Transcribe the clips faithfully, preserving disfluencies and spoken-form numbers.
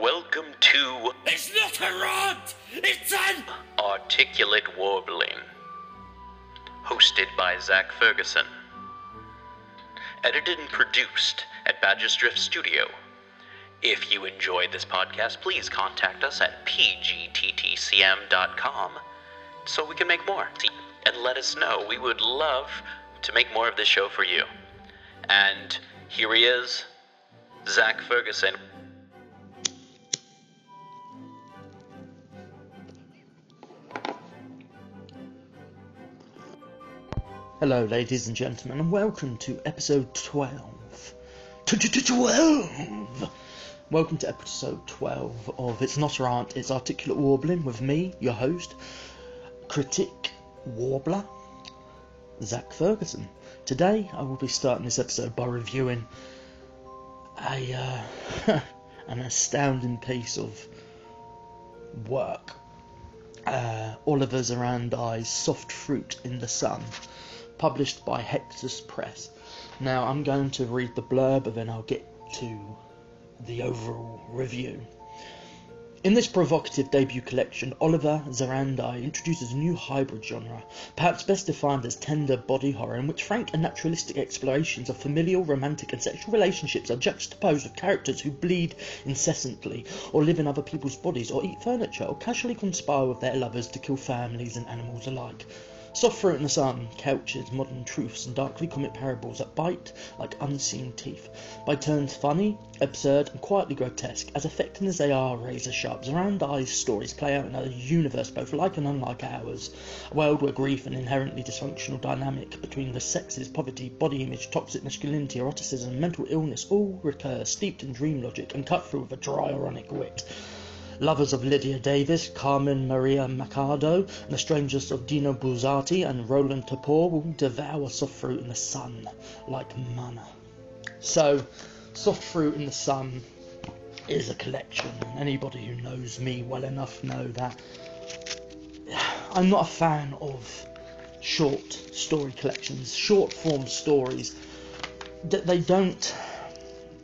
Welcome to... It's not a rant! It's an... Articulate Warbling. Hosted by Zak Ferguson. Edited and produced at Badger's Drift Studio. If you enjoyed this podcast, please contact us at p g t t c m dot com so we can make more. And let us know. We would love to make more of this show for you. And here he is, Zak Ferguson. Hello, ladies and gentlemen, and welcome to episode twelve. twelve! Welcome to episode twelve of It's Not a Rant, It's Articulate Warbling, with me, your host, critic, warbler, Zak Ferguson. Today, I will be starting this episode by reviewing a uh, an astounding piece of work. Uh, Oliver Zarandi's Soft Fruit in the Sun, published by Hexus Press. Now, I'm going to read the blurb and then I'll get to the overall review. In this provocative debut collection, Oliver Zarandi introduces a new hybrid genre, perhaps best defined as tender body horror, in which frank and naturalistic explorations of familial, romantic and sexual relationships are juxtaposed with characters who bleed incessantly, or live in other people's bodies, or eat furniture, or casually conspire with their lovers to kill families and animals alike. Soft Fruit in the Sun couches modern truths and darkly comic parables that bite like unseen teeth, by turns funny, absurd and quietly grotesque. As affecting as they are razor sharp, Zarandi's stories play out in a universe both like and unlike ours, a world where grief and inherently dysfunctional dynamic between the sexes, poverty, body image, toxic masculinity, eroticism, mental illness all recur, steeped in dream logic and cut through with a dry ironic wit. Lovers of Lydia Davis, Carmen Maria Mercado, and the strangers of Dino Buzzati and Roland Topor will devour Soft Fruit in the Sun like manna. So, Soft Fruit in the Sun is a collection. Anybody who knows me well enough know that I'm not a fan of short story collections, short form stories. They don't...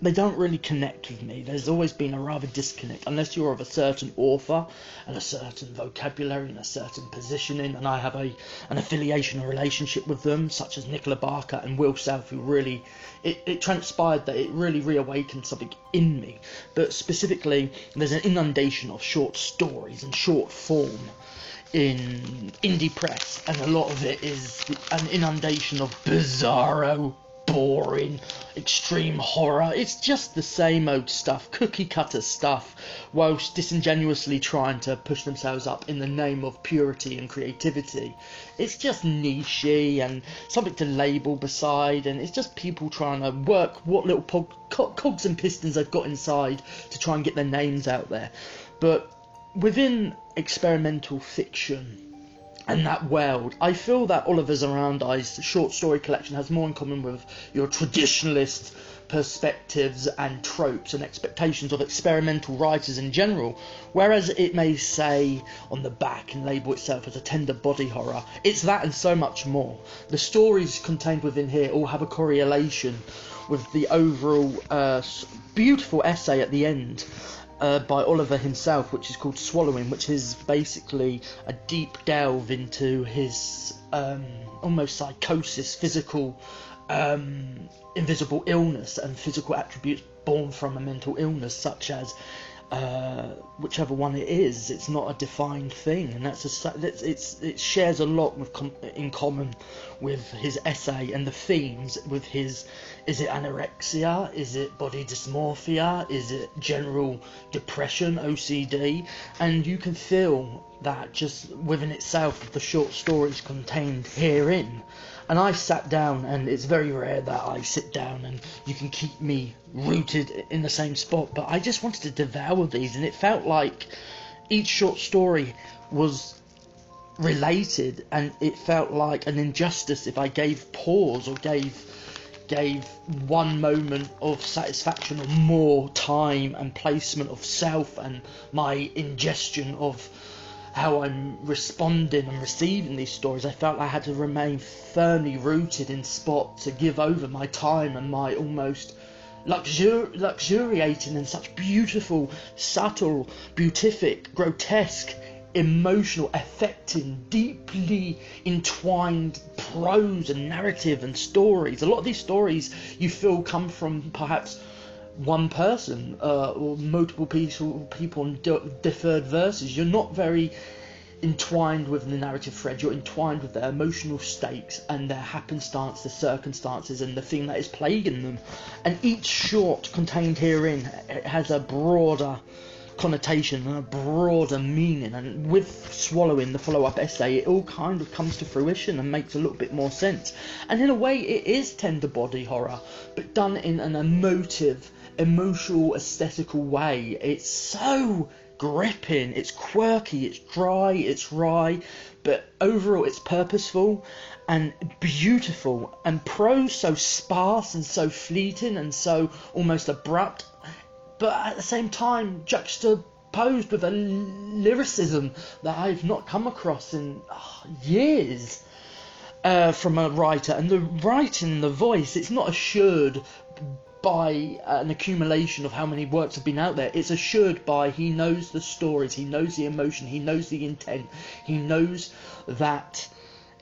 They don't really connect with me. There's always been a rather disconnect, unless you're of a certain author and a certain vocabulary and a certain positioning, and I have a an affiliation or relationship with them, such as Nicola Barker and Will Self, who really, it, it transpired that it really reawakened something in me. But specifically, there's an inundation of short stories and short form in indie press, and a lot of it is an inundation of bizarro, boring, extreme horror. It's just the same old stuff, cookie cutter stuff, whilst disingenuously trying to push themselves up in the name of purity and creativity. It's just nichey and something to label beside, and it's just people trying to work what little pog- co- cogs and pistons they've got inside to try and get their names out there. But within experimental fiction and that world, I feel that Oliver Zarandi's short story collection has more in common with your traditionalist perspectives and tropes and expectations of experimental writers in general. Whereas it may say on the back and label itself as a tender body horror, it's that and so much more. The stories contained within here all have a correlation with the overall uh, beautiful essay at the end Uh, by Oliver himself, which is called Swallowing, which is basically a deep delve into his um, almost psychosis, physical um, invisible illness and physical attributes born from a mental illness, such as uh, whichever one it is, it's not a defined thing, and that's a, it's, it's it shares a lot with com- in common with his essay and the themes with his. Is it anorexia? Is it body dysmorphia? Is it general depression, O C D? And you can feel that just within itself with the short stories contained herein. And I sat down, and it's very rare that I sit down and you can keep me rooted in the same spot, but I just wanted to devour these, and it felt like each short story was related, and it felt like an injustice if I gave pause or gave... gave one moment of satisfaction or more time and placement of self and my ingestion of how I'm responding and receiving these stories. I felt I had to remain firmly rooted in spot to give over my time and my almost luxur luxuriating in such beautiful, subtle, beatific, grotesque, emotional, affecting, deeply entwined prose and narrative and stories. A lot of these stories you feel come from perhaps one person uh, or multiple people, people in deferred verses. You're not very entwined with the narrative thread, you're entwined with their emotional stakes and their happenstance, the circumstances and the thing that is plaguing them. And each short contained herein has a broader connotation and a broader meaning, and with Swallowing, the follow-up essay, it all kind of comes to fruition and makes a little bit more sense. And in a way it is tender body horror, but done in an emotive, emotional, aesthetical way. It's so gripping, it's quirky, it's dry, it's wry, but overall it's purposeful and beautiful. And prose so sparse and so fleeting and so almost abrupt, but at the same time juxtaposed with a lyricism that I've not come across in oh, years uh, from a writer. And the writing, the voice, it's not assured by an accumulation of how many works have been out there. It's assured by he knows the stories, he knows the emotion, he knows the intent, he knows that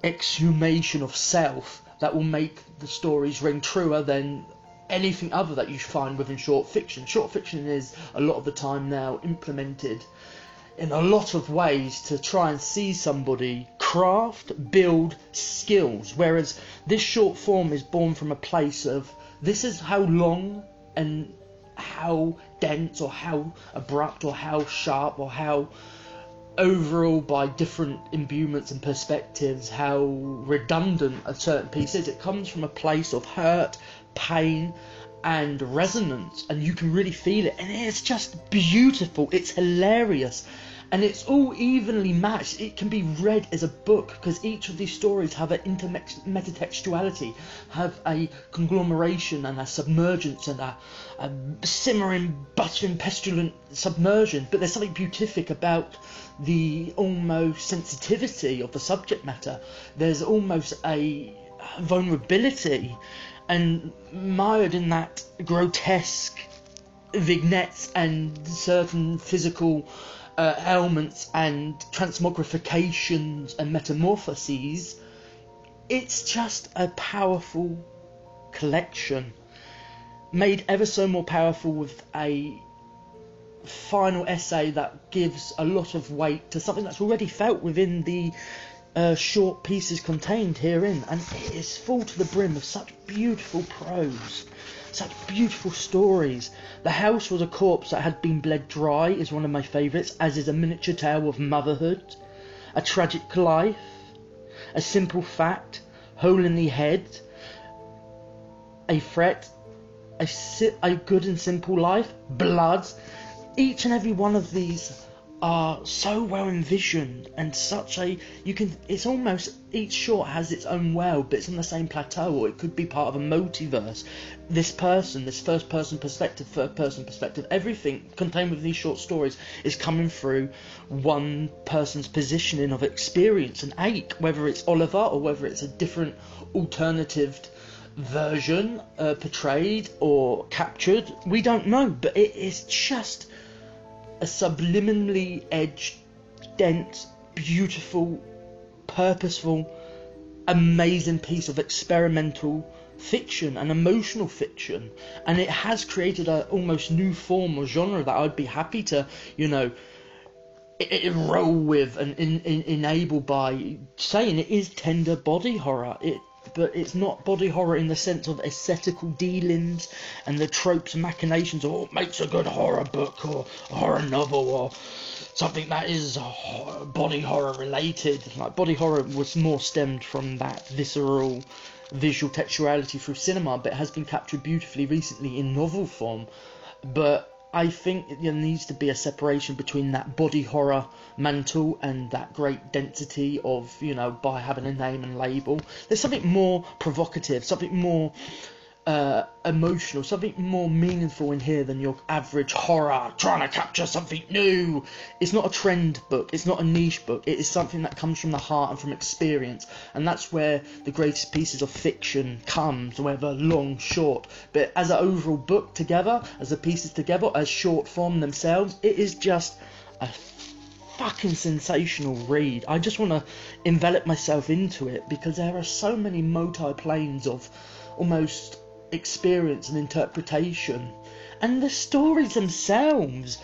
exhumation of self that will make the stories ring truer than anything other that you find within short fiction. Short fiction is a lot of the time now implemented in a lot of ways to try and see somebody craft, build skills, whereas this short form is born from a place of this is how long and how dense or how abrupt or how sharp or how overall by different imbuements and perspectives how redundant a certain piece is. It comes from a place of hurt, pain and resonance, and you can really feel it, and it's just beautiful, it's hilarious, and it's all evenly matched. It can be read as a book because each of these stories have an intermetatextuality, have a conglomeration and a submergence and a, a simmering, buttering, pestilent submersion. But there's something beatific about the almost sensitivity of the subject matter. There's almost a vulnerability, and mired in that grotesque vignettes and certain physical Uh, elements and transmogrifications and metamorphoses, it's just a powerful collection, made ever so more powerful with a final essay that gives a lot of weight to something that's already felt within the uh, short pieces contained herein. And it is full to the brim of such beautiful prose, such beautiful stories. The House Was a Corpse That Had Been Bled Dry is one of my favourites, as is A Miniature Tale of Motherhood, A Tragic Life, A Simple Fact, Hole in the Head, A Fret, A, si a Good and Simple Life, Blood. Each and every one of these are so well envisioned, and such a you can it's almost each short has its own world, but it's on the same plateau, or it could be part of a multiverse. This person, this first person perspective, third person perspective, everything contained with these short stories is coming through one person's positioning of experience and ache, whether it's Oliver or whether it's a different alternative version uh, portrayed or captured, we don't know, but it is just a subliminally edged, dense, beautiful, purposeful, amazing piece of experimental fiction and emotional fiction. And it has created an almost new form or genre that I'd be happy to, you know, it, it roll with and in, in, enable by saying it is tender body horror. It But it's not body horror in the sense of aesthetical dealings and the tropes and machinations, or what makes a good horror book or a horror novel or something that is horror, body horror related. Like body horror was more stemmed from that visceral visual textuality through cinema, but it has been captured beautifully recently in novel form. But I think there needs to be a separation between that body horror mantle and that great density of, you know, by having a name and label. There's something more provocative, something more uh, emotional, something more meaningful in here than your average horror, trying to capture something new. It's not a trend book, it's not a niche book, it is something that comes from the heart and from experience, and that's where the greatest pieces of fiction comes, whether long, short, but as an overall book together, as the pieces together, as short form themselves, it is just a fucking sensational read. I just want to envelop myself into it because there are so many multi-planes of almost experience and interpretation, and the stories themselves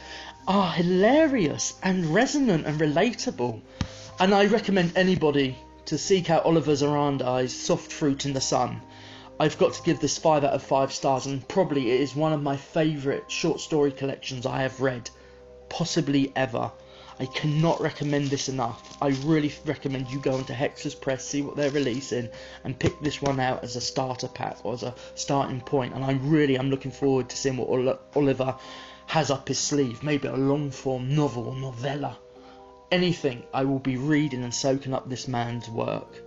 are hilarious and resonant and relatable, and I recommend anybody to seek out Oliver Zarandi's Soft Fruit in the Sun. I've got to give this five out of five stars, and probably it is one of my favourite short story collections I have read, possibly ever. I cannot recommend this enough. I really recommend you go into Hexus Press, see what they're releasing, and pick this one out as a starter pack or as a starting point. And I really am looking forward to seeing what Oliver has up his sleeve. Maybe a long-form novel or novella. Anything. I will be reading and soaking up this man's work.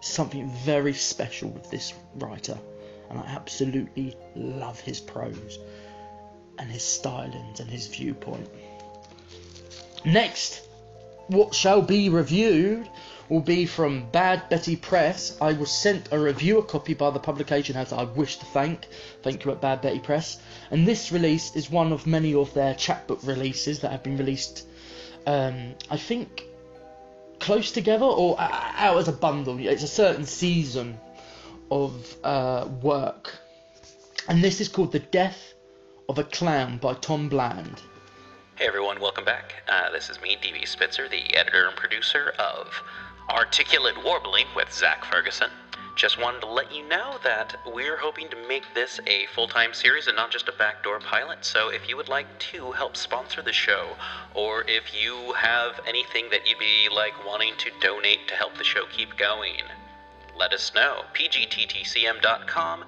Something very special with this writer. And I absolutely love his prose and his stylings and his viewpoint. Next, what shall be reviewed will be from Bad Betty Press. I was sent a reviewer copy by the publication house that I wish to thank. Thank you at Bad Betty Press. And this release is one of many of their chapbook releases that have been released, um, I think, close together or out as a bundle. It's a certain season of uh, work. And this is called The Death of a Clown by Tom Bland. Hey everyone, welcome back. Uh, this is me, D B Spitzer, the editor and producer of Articulate Warbling with Zak Ferguson. Just wanted to let you know that we're hoping to make this a full-time series and not just a backdoor pilot, so if you would like to help sponsor the show, or if you have anything that you'd be like wanting to donate to help the show keep going, let us know. p g t t c m dot com,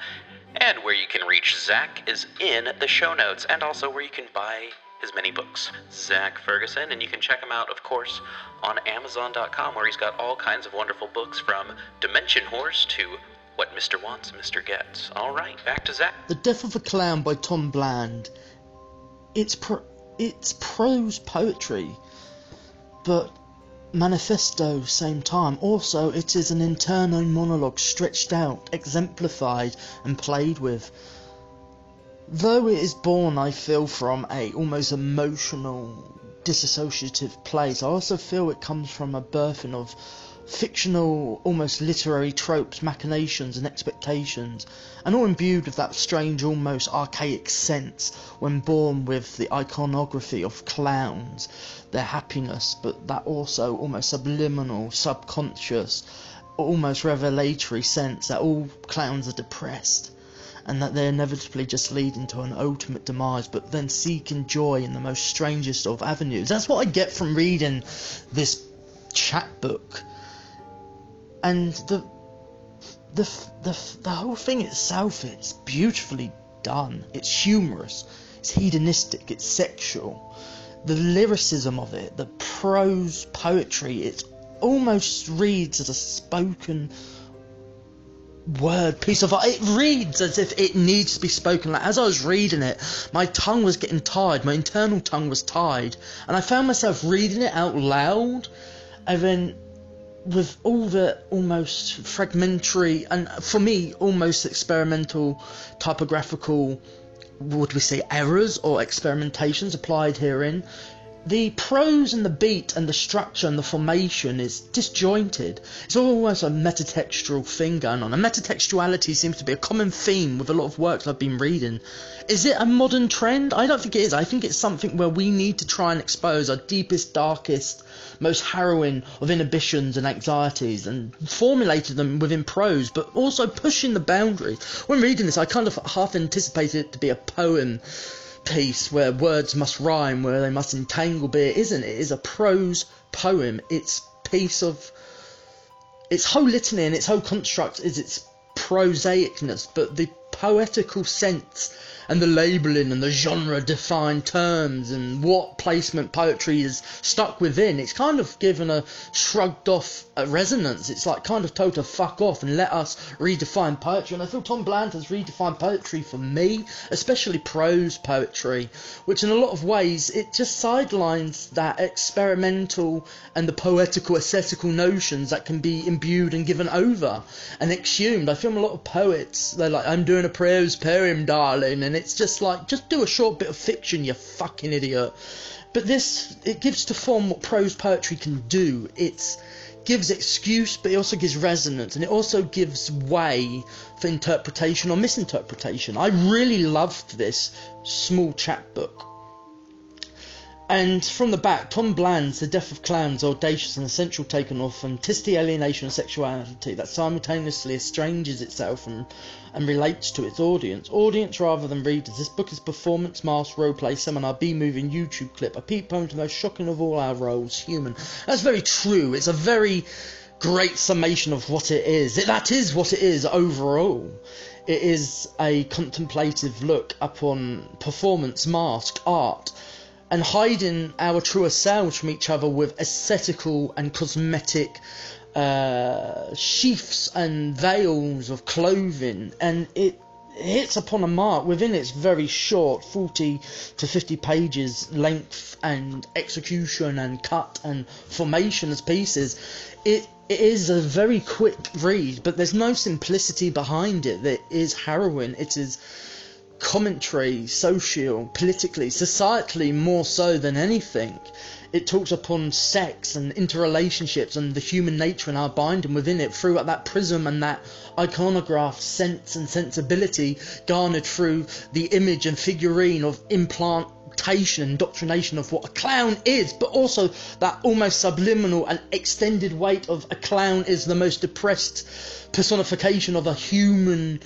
and where you can reach Zak is in the show notes, and also where you can buy his many books. Zak Ferguson, and you can check him out, of course, on amazon dot com, where he's got all kinds of wonderful books, from Dimension Horse to What Mister Wants, Mister Gets. All right, back to Zak. The Death of a Clown by Tom Bland. It's pro- it's prose poetry, but manifesto same time. Also, it is an internal monologue stretched out, exemplified, and played with. Though it is born, I feel, from a almost emotional, disassociative place, I also feel it comes from a birthing of fictional, almost literary tropes, machinations and expectations, and all imbued with that strange, almost archaic sense when born with the iconography of clowns, their happiness, but that also almost subliminal, subconscious, almost revelatory sense that all clowns are depressed, and that they inevitably just lead into an ultimate demise, but then seeking joy in the most strangest of avenues. That's what I get from reading this chapbook, and the the the the whole thing itself, it's beautifully done. It's humorous. It's hedonistic. It's sexual. The lyricism of it, the prose poetry, it almost reads as a spoken word piece of art. It reads as if it needs to be spoken. Like, as I was reading it, my tongue was getting tied, my internal tongue was tied, and I found myself reading it out loud, and then with all the almost fragmentary and for me almost experimental typographical, would we say, errors or experimentations applied herein, the prose and the beat and the structure and the formation is disjointed. It's almost a metatextual thing going on. And metatextuality seems to be a common theme with a lot of works I've been reading. Is it a modern trend? I don't think it is. I think it's something where we need to try and expose our deepest, darkest, most harrowing of inhibitions and anxieties and formulated them within prose, but also pushing the boundaries. When reading this, I kind of half anticipated it to be a poem piece where words must rhyme, where they must entangle, but it isn't. It is a prose poem. Its piece of its whole litany and its whole construct is its prosaicness, but the poetical sense and the labelling and the genre-defined terms and what placement poetry is stuck within, it's kind of given a shrugged-off resonance. It's like kind of told to fuck off and let us redefine poetry. And I feel Tom Bland has redefined poetry for me, especially prose poetry, which in a lot of ways it just sidelines that experimental and the poetical, aesthetical notions that can be imbued and given over and exhumed. I feel a lot of poets, they're like, I'm doing a prose poem, darling, and it's just like, just do a short bit of fiction, you fucking idiot. But this, it gives to form what prose poetry can do. It's gives excuse, but it also gives resonance, and it also gives way for interpretation or misinterpretation. I really loved this small chapbook. And from the back, Tom Bland's The Death of Clowns, audacious and essential take on authenticity, alienation and sexuality that simultaneously estranges itself and, and relates to its audience. Audience rather than readers. This book is performance, mask, roleplay, seminar, B-movie and YouTube clip. A peep poem to the most shocking of all our roles, human. That's very true. It's a very great summation of what it is. It, that is what it is overall. It is a contemplative look upon performance, mask, art, and hiding our truer selves from each other with aesthetical and cosmetic uh, sheaths and veils of clothing. And it hits upon a mark within its very short forty to fifty pages length and execution and cut and formation as pieces. It It is a very quick read, but there's no simplicity behind it. That is harrowing. It is commentary, social, politically, societally, more so than anything. It talks upon sex and interrelationships and the human nature and our binding within it through that prism and that iconographed sense and sensibility garnered through the image and figurine of implantation and indoctrination of what a clown is, but also that almost subliminal and extended weight of a clown is the most depressed personification of a human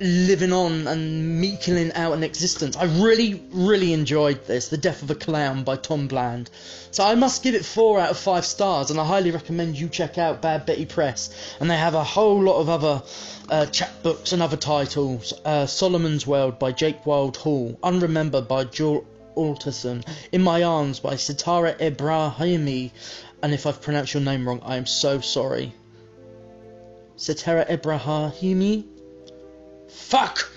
living on and meekling out an existence. I really, really enjoyed this, The Death of a Clown by Tom Bland. So I must give it four out of five stars, and I highly recommend you check out Bad Betty Press. And they have a whole lot of other uh, chapbooks and other titles. Uh, Solomon's World by Jake Wild Hall, Unremembered by Joel Alderson, In My Arms by Sitara Ebrahimi, and if I've pronounced your name wrong, I am so sorry. Sitara Ebrahimi? Fuck!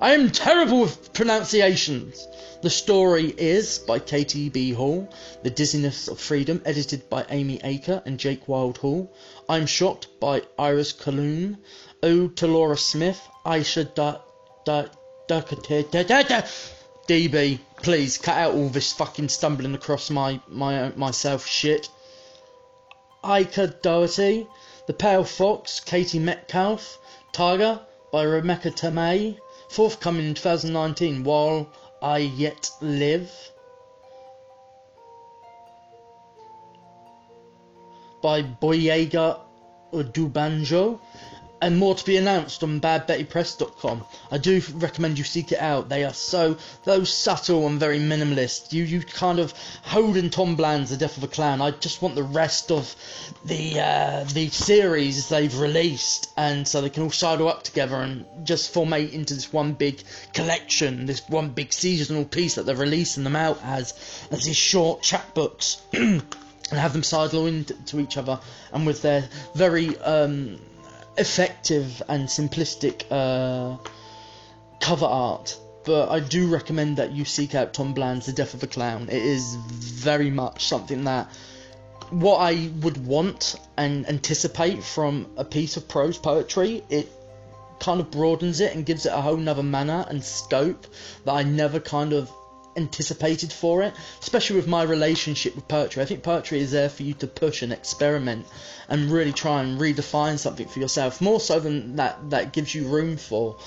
I am terrible with pronunciations. The Story Is by Katie B. Hall. The Dizziness of Freedom, edited by Amy Aker and Jake Wild Hall. I'm Shocked by Iris Kalloon. Ode to Laura Smith, Aisha Da... Da... Da... Da... Da... Da... Da... D B, please, cut out all this fucking stumbling across my... my... myself shit. Aika Doherty. The Pale Fox, Katie Metcalf. Tiger by Rebecca Tamay, forthcoming in twenty nineteen, While I Yet Live, by Boyega Udubanjo, and more to be announced on bad betty press dot com. I do recommend you seek it out. They are so, so subtle and very minimalist. You you kind of hold in Tom Bland's The Death of a Clown. I just want the rest of the uh, the series they've released, and so they can all sidle up together and just formate into this one big collection, this one big seasonal piece that they're releasing them out as, as these short chapbooks, and have them sidle into each other, and with their very... Um, effective and simplistic uh, cover art. But I do recommend that you seek out Tom Bland's The Death of a Clown. It is very much something that what I would want and anticipate from a piece of prose poetry. It kind of broadens it and gives it a whole nother manner and scope that I never kind of anticipated for it, especially with my relationship with poetry. I think poetry is there for you to push and experiment and really try and redefine something for yourself, more so than that that gives you room for,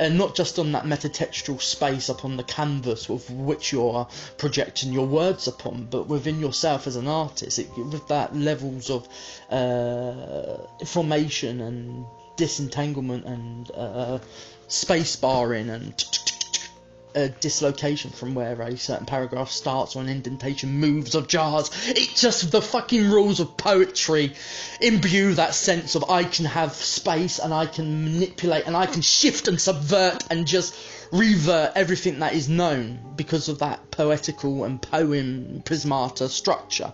and not just on that metatextual space upon the canvas with which you're projecting your words upon, but within yourself as an artist, it, with that levels of uh, formation and disentanglement and uh, space barring and a dislocation from where a certain paragraph starts or an indentation moves or jars. It just, the fucking rules of poetry imbue that sense of I can have space and I can manipulate and I can shift and subvert and just revert everything that is known because of that poetical and poem prismata structure.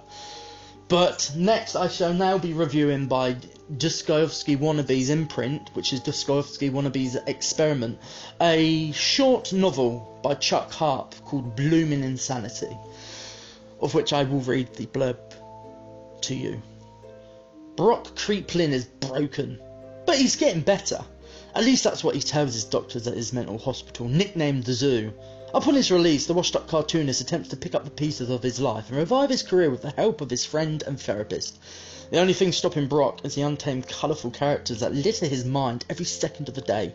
But next I shall now be reviewing by Dostoevsky Wannabe's imprint, which is Dostoevsky Wannabe's Experiment, a short novel by Chuck Harp called Blooming Insanity, of which I will read the blurb to you. Brock Creeplin is broken, but he's getting better. At least that's what he tells his doctors at his mental hospital, nicknamed the Zoo. Upon his release, the washed-up cartoonist attempts to pick up the pieces of his life and revive his career with the help of his friend and therapist. The only thing stopping Brock is the untamed, colourful characters that litter his mind every second of the day.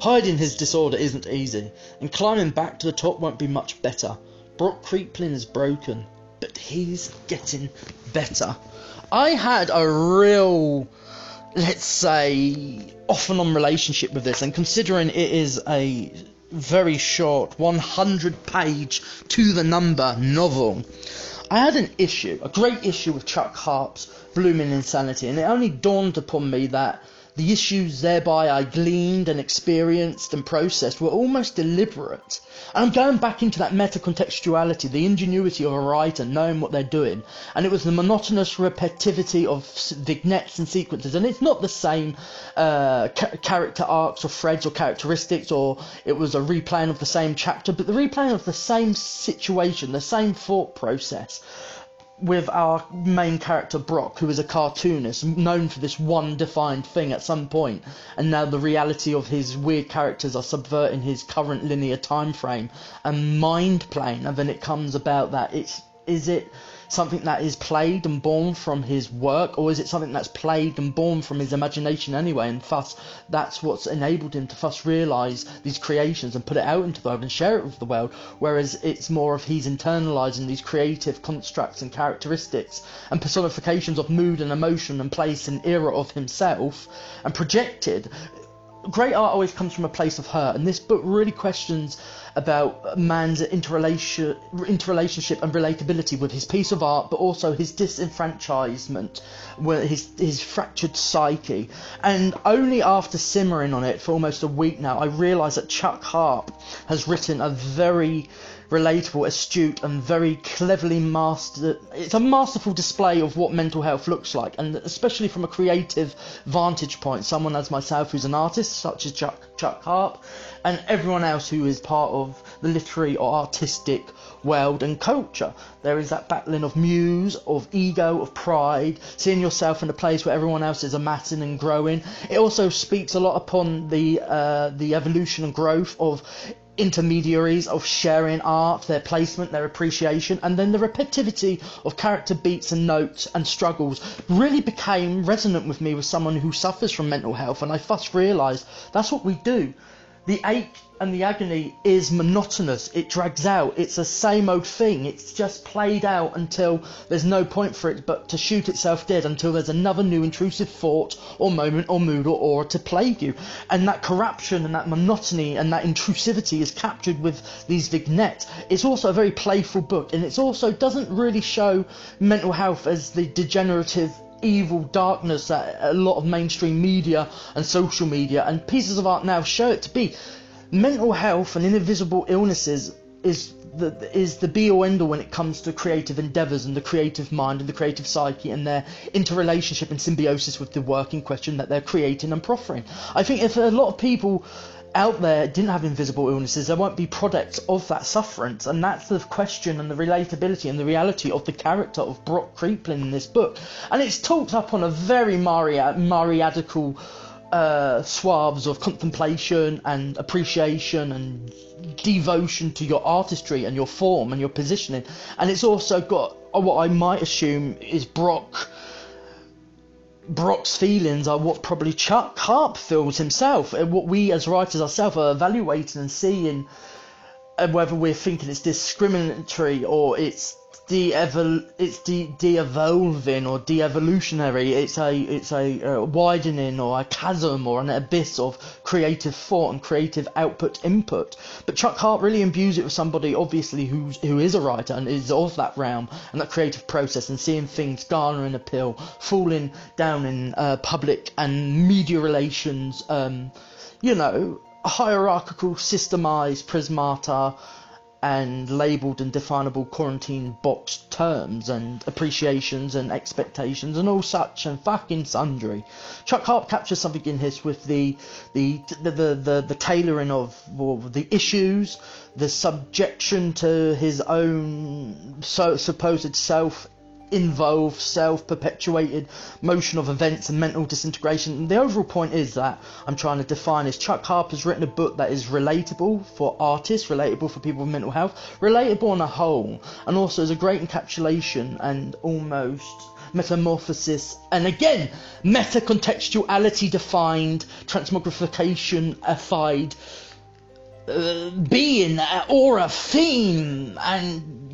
Hiding his disorder isn't easy, and climbing back to the top won't be much better. Brock Creeplin is broken, but he's getting better. I had a real, let's say, off-and-on relationship with this, and considering it is a very short one hundred page to the number novel, I had an issue a great issue with Chuck Harp's Blooming Insanity, and it only dawned upon me that the issues thereby I gleaned and experienced and processed were almost deliberate. And I'm going back into that meta-contextuality, the ingenuity of a writer knowing what they're doing, and it was the monotonous repetitivity of vignettes and sequences, and it's not the same uh, ca- character arcs or threads or characteristics, or it was a replaying of the same chapter, but the replaying of the same situation, the same thought process, with our main character Brock, who is a cartoonist known for this one defined thing at some point, and now the reality of his weird characters are subverting his current linear time frame and mind playing. And then it comes about that it's is it something that is played and born from his work, or is it something that's played and born from his imagination anyway, and thus that's what's enabled him to thus realise these creations and put it out into the world and share it with the world, whereas it's more of he's internalising these creative constructs and characteristics and personifications of mood and emotion and place and era of himself and projected. Great art always comes from a place of hurt, and this book really questions about man's interrelation, interrelationship and relatability with his piece of art, but also his disenfranchisement, his, his fractured psyche. And only after simmering on it for almost a week now, I realised that Chuck Harp has written a very relatable, astute and very cleverly mastered, it's a masterful display of what mental health looks like, and especially from a creative vantage point, someone as myself who's an artist such as Chuck, Chuck Harp, and everyone else who is part of the literary or artistic world and culture. There is that battling of muse, of ego, of pride, seeing yourself in a place where everyone else is amassing and growing. It also speaks a lot upon the uh, the evolution and growth of intermediaries, of sharing art, their placement, their appreciation, and then the repetitivity of character beats and notes and struggles really became resonant with me, with someone who suffers from mental health, and I first realised that's what we do. The ache and the agony is monotonous, it drags out, it's the same old thing, it's just played out until there's no point for it but to shoot itself dead, until there's another new intrusive thought or moment or mood or aura to plague you. And that corruption and that monotony and that intrusivity is captured with these vignettes. It's also a very playful book, and it also doesn't really show mental health as the degenerative evil darkness that a lot of mainstream media and social media and pieces of art now show it to be. Mental health and invisible illnesses is the is the be all end all when it comes to creative endeavours and the creative mind and the creative psyche and their interrelationship and symbiosis with the work in question that they're creating and proffering. I think if a lot of people out there didn't have invisible illnesses, there won't be products of that sufferance, and that's the question and the relatability and the reality of the character of Brock Creeplin in this book. And it's talked up on a very Maria, Mariadical uh, swabs of contemplation and appreciation and devotion to your artistry and your form and your positioning, and it's also got what I might assume is Brock Brock's feelings are what probably Chuck Harp feels himself, and what we as writers ourselves are evaluating and seeing, and whether we're thinking it's discriminatory or it's de-evol- it's de- de-evolving or de-evolutionary. It's a it's a uh, widening or a chasm or an abyss of creative thought and creative output input. But Chuck Harp really imbues it with somebody obviously who's, who is a writer and is of that realm and that creative process and seeing things garner an appeal, falling down in uh, public and media relations, um, you know, hierarchical, systemized prismata and labelled and definable quarantine box terms and appreciations and expectations and all such and fucking sundry. Chuck Harp captures something in this with the the the the, the, the tailoring of well, the issues, the subjection to his own so supposed self involved, self-perpetuated motion of events and mental disintegration. And the overall point is that I'm trying to define is Chuck Harp has written a book that is relatable for artists, relatable for people with mental health, relatable on a whole, and also is a great encapsulation and almost metamorphosis, and again, meta-contextuality defined, transmogrification-ified uh, being, uh, aura, theme, and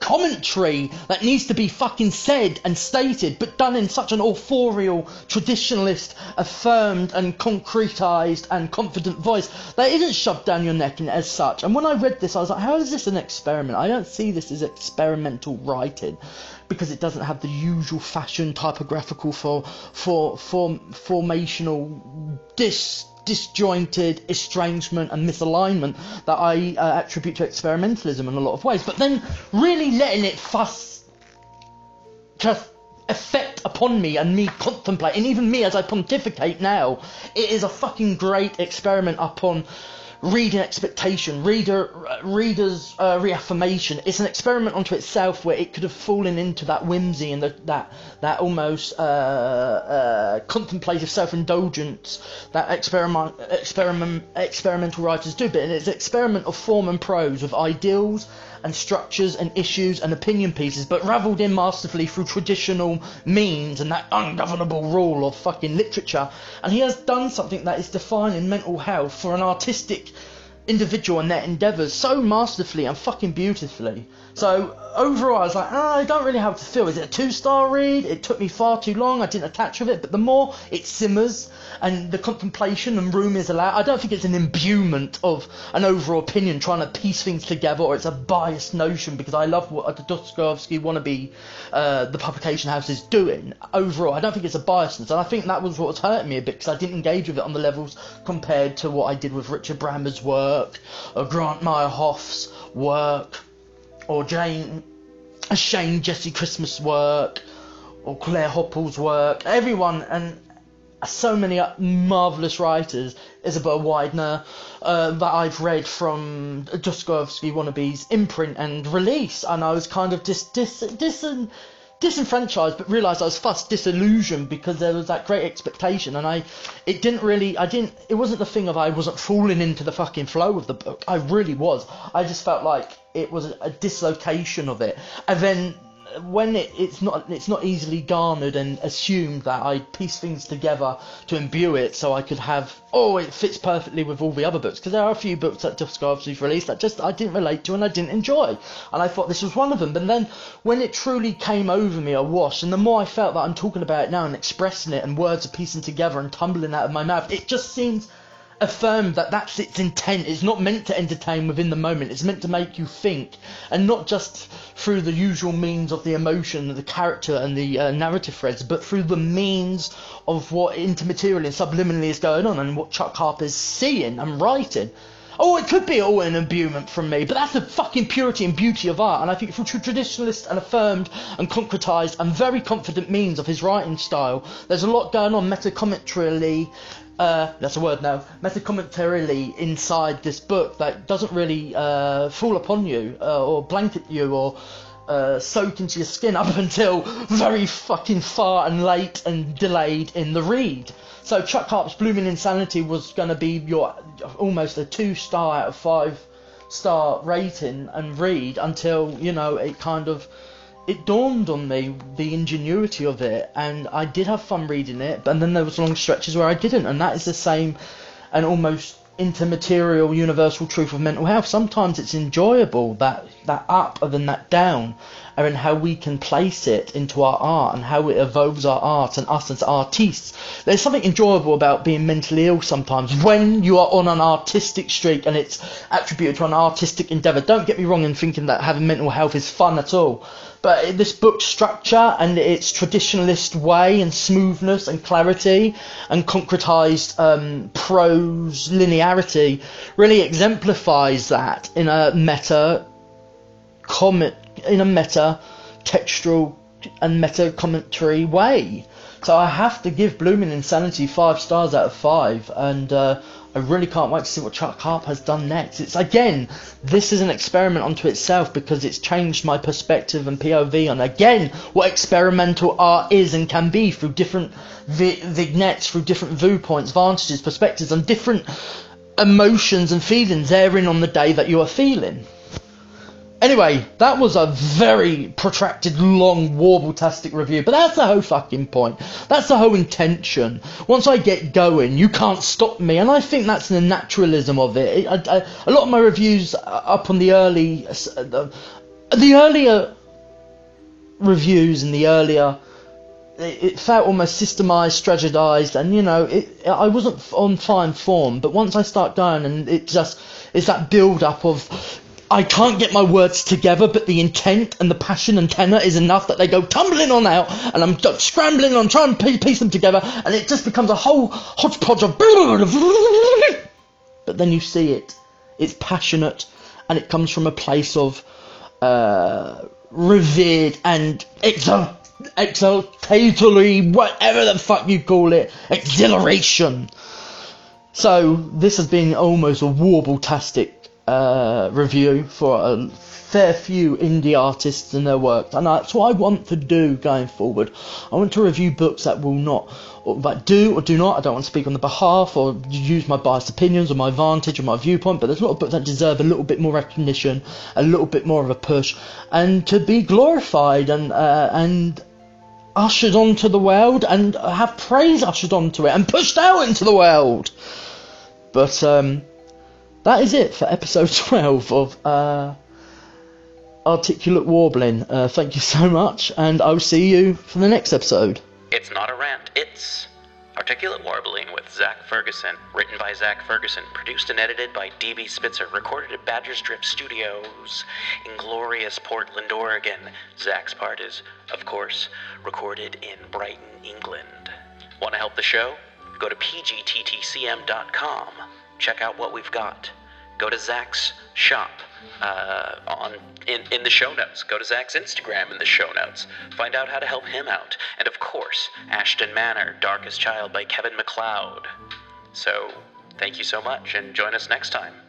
commentary that needs to be fucking said and stated, but done in such an authorial, traditionalist, affirmed and concretised and confident voice that isn't shoved down your neck and as such. And when I read this, I was like, how is this an experiment? I don't see this as experimental writing because it doesn't have the usual fashion typographical for for form formational dis. disjointed estrangement and misalignment that I uh, attribute to experimentalism in a lot of ways, but then really letting it fuss just effect upon me and me contemplate, and even me as I pontificate now, it is a fucking great experiment upon reader expectation, reader uh, reader's uh, reaffirmation. It's an experiment onto itself where it could have fallen into that whimsy and the, that that almost uh, uh, contemplative self-indulgence that experiment, experiment experimental writers do. But it's an experiment of form and prose with ideals and structures and issues and opinion pieces, but ravelled in masterfully through traditional means and that ungovernable rule of fucking literature. And he has done something that is defining mental health for an artistic individual and their endeavours so masterfully and fucking beautifully. So overall I was like, ah, I don't really have to feel. Is it a two-star read? It took me far too long, I didn't attach with it, but the more it simmers and the contemplation and room is allowed, I don't think it's an imbuement of an overall opinion trying to piece things together, or it's a biased notion, because I love what the Dostoevsky Wannabe, uh, the publication house, is doing. Overall, I don't think it's a biasness, and I think that was what was hurting me a bit, because I didn't engage with it on the levels compared to what I did with Richard Brammer's work, or Grant Meyerhoff's work, or Jane, Shane Jesse Christmas work, or Claire Hopple's work. Everyone and so many marvellous writers, Isabel Widener, uh, that I've read from Dostoevsky Wannabe's imprint and release, and I was kind of just dis, dis, dis disenfranchised, but realised I was fussed disillusioned because there was that great expectation, and I it didn't really I didn't it wasn't the thing of I wasn't falling into the fucking flow of the book. I really was. I just felt like it was a, a dislocation of it, and then when it, it's not it's not easily garnered and assumed that I piece things together to imbue it so I could have, oh, it fits perfectly with all the other books, because there are a few books that Dostoevsky's released that just I didn't relate to and I didn't enjoy, and I thought this was one of them. But then when it truly came over me, I washed, and the more I felt that I'm talking about it now and expressing it and words are piecing together and tumbling out of my mouth, it just seems affirmed that that's its intent. It's not meant to entertain within the moment, it's meant to make you think, and not just through the usual means of the emotion and the character and the uh, narrative threads, but through the means of what intermaterially and subliminally is going on and what Chuck Harp is seeing and writing. Oh, it could be all an imbuement from me, but that's the fucking purity and beauty of art, and I think through traditionalist and affirmed and concretised and very confident means of his writing style, there's a lot going on meta-commentarily, Uh, that's a word now, metacommentarily inside this book that doesn't really uh, fall upon you uh, or blanket you or uh, soak into your skin up until very fucking far and late and delayed in the read. So Chuck Harp's Blooming Insanity was going to be your almost a two-star out of five-star rating and read until, you know, it kind of... it dawned on me the ingenuity of it, and I did have fun reading it, but then there was long stretches where I didn't, and that is the same and almost intermaterial universal truth of mental health. Sometimes it's enjoyable, that that up and then that down, and in how we can place it into our art and how it evolves our art and us as artists. There's something enjoyable about being mentally ill sometimes when you are on an artistic streak and it's attributed to an artistic endeavour. Don't get me wrong in thinking that having mental health is fun at all, but this book's structure and its traditionalist way and smoothness and clarity and concretized um, prose linearity really exemplifies that in a meta comment, in a meta textual and meta commentary way. So I have to give Blooming Insanity five stars out of five, and uh, I really can't wait to see what Chuck Harp has done next. It's, again, this is an experiment onto itself because it's changed my perspective and P O V on, again, what experimental art is and can be through different vi- vignettes, through different viewpoints, vantages, perspectives, and different emotions and feelings therein on the day that you are feeling. Anyway, that was a very protracted, long, warble-tastic review, but that's the whole fucking point. That's the whole intention. Once I get going, you can't stop me, and I think that's the naturalism of it. I, I, a lot of my reviews up on the early... The, the earlier reviews and the earlier... It, it felt almost systemized, strategized, and, you know, it, I wasn't on fine form, but once I start going, and it just... It's that build-up of... I can't get my words together, but the intent and the passion and tenor is enough that they go tumbling on out, and I'm scrambling on trying to piece them together, and it just becomes a whole hodgepodge of... But then you see it. It's passionate, and it comes from a place of uh, revered and exul- exultatory, whatever the fuck you call it, exhilaration. So this has been almost a warble-tastic Uh, review for a fair few indie artists and their work, and that's what I want to do going forward. I want to review books that will not, or that do or do not. I don't want to speak on the behalf or use my biased opinions or my vantage or my viewpoint, but there's a lot of books that deserve a little bit more recognition, a little bit more of a push, and to be glorified and uh, and ushered onto the world, and have praise ushered onto it and pushed out into the world. But um that is it for episode twelve of uh, Articulate Warbling. Uh, thank you so much, and I'll see you for the next episode. It's not a rant, it's Articulate Warbling with Zak Ferguson. Written by Zak Ferguson, produced and edited by D B Spitzer, recorded at Badger's Drift Studios in glorious Portland, Oregon. Zak's part is, of course, recorded in Brighton, England. Want to help the show? Go to p g t t c m dot com. Check out what we've got. Go to Zak's shop uh, on in, in the show notes. Go to Zak's Instagram in the show notes. Find out how to help him out. And of course, Ashton Manor, Darkest Child by Kevin MacLeod. So, thank you so much, and join us next time.